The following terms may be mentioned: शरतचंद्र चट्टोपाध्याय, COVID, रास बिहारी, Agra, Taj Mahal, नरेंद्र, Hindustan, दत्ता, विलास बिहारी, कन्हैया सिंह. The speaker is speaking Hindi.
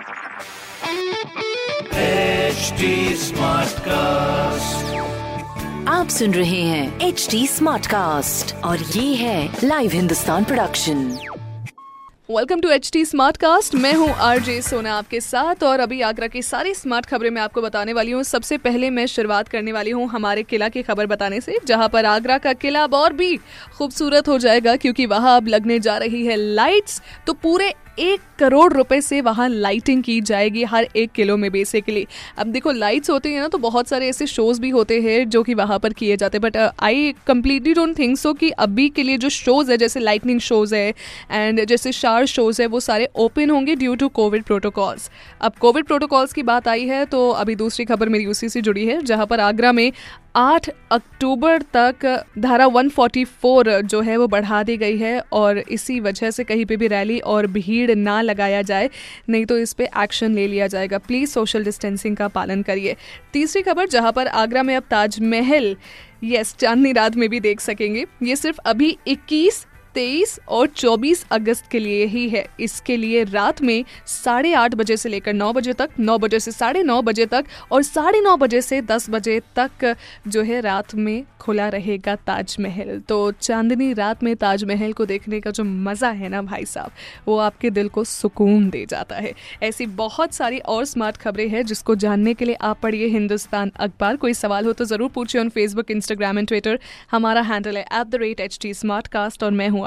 HT Smartcast। आप सुन रहे हैं HT Smartcast और ये है live Hindustan production. Welcome to HT Smartcast। मैं हूँ RJ सोना आपके साथ और अभी आगरा की सारी स्मार्ट खबरें मैं आपको बताने वाली हूँ। सबसे पहले मैं शुरुआत करने वाली हूँ हमारे किला की खबर बताने से, जहाँ पर आगरा का किला अब और भी खूबसूरत हो जाएगा क्योंकि वहाँ अब लगने जा रही है लाइट्स। तो पूरे 1 करोड़ रुपए से वहाँ लाइटिंग की जाएगी हर एक किलो में बेसिकली। अब देखो लाइट्स होती है ना, तो बहुत सारे ऐसे शोज़ भी होते हैं जो कि वहाँ पर किए जाते हैं, but I completely don't think so कि अभी के लिए जो शोज़ है जैसे लाइटनिंग शोज़ है एंड जैसे शार शोज़ है वो सारे ओपन होंगे ड्यू टू कोविड प्रोटोकॉल्स। अब कोविड प्रोटोकॉल्स की बात आई है तो अभी दूसरी खबर मेरी उसी से जुड़ी है, जहाँ पर आगरा में 8 अक्टूबर तक धारा 144 जो है वो बढ़ा दी गई है और इसी वजह से कहीं पे भी रैली और भीड़ ना लगाया जाए, नहीं तो इस पे एक्शन ले लिया जाएगा। प्लीज़ सोशल डिस्टेंसिंग का पालन करिए। तीसरी खबर, जहां पर आगरा में अब ताजमहल चांदनी रात में भी देख सकेंगे। ये सिर्फ अभी 21, 23 और 24 अगस्त के लिए ही है। इसके लिए रात में 8:30 बजे से लेकर 9 बजे तक, 9 बजे से 9:30 बजे तक और 9:30 बजे से 10 बजे तक जो है रात में खुला रहेगा ताजमहल। तो चांदनी रात में ताजमहल को देखने का जो मज़ा है ना भाई साहब, वो आपके दिल को सुकून दे जाता है। ऐसी बहुत सारी और स्मार्ट खबरें हैं जिसको जानने के लिए आप पढ़िए हिंदुस्तान अखबार। कोई सवाल हो तो ज़रूर पूछिए on Facebook, Instagram and Twitter. हमारा हैंडल है @HT Smartcast और मैं हूँ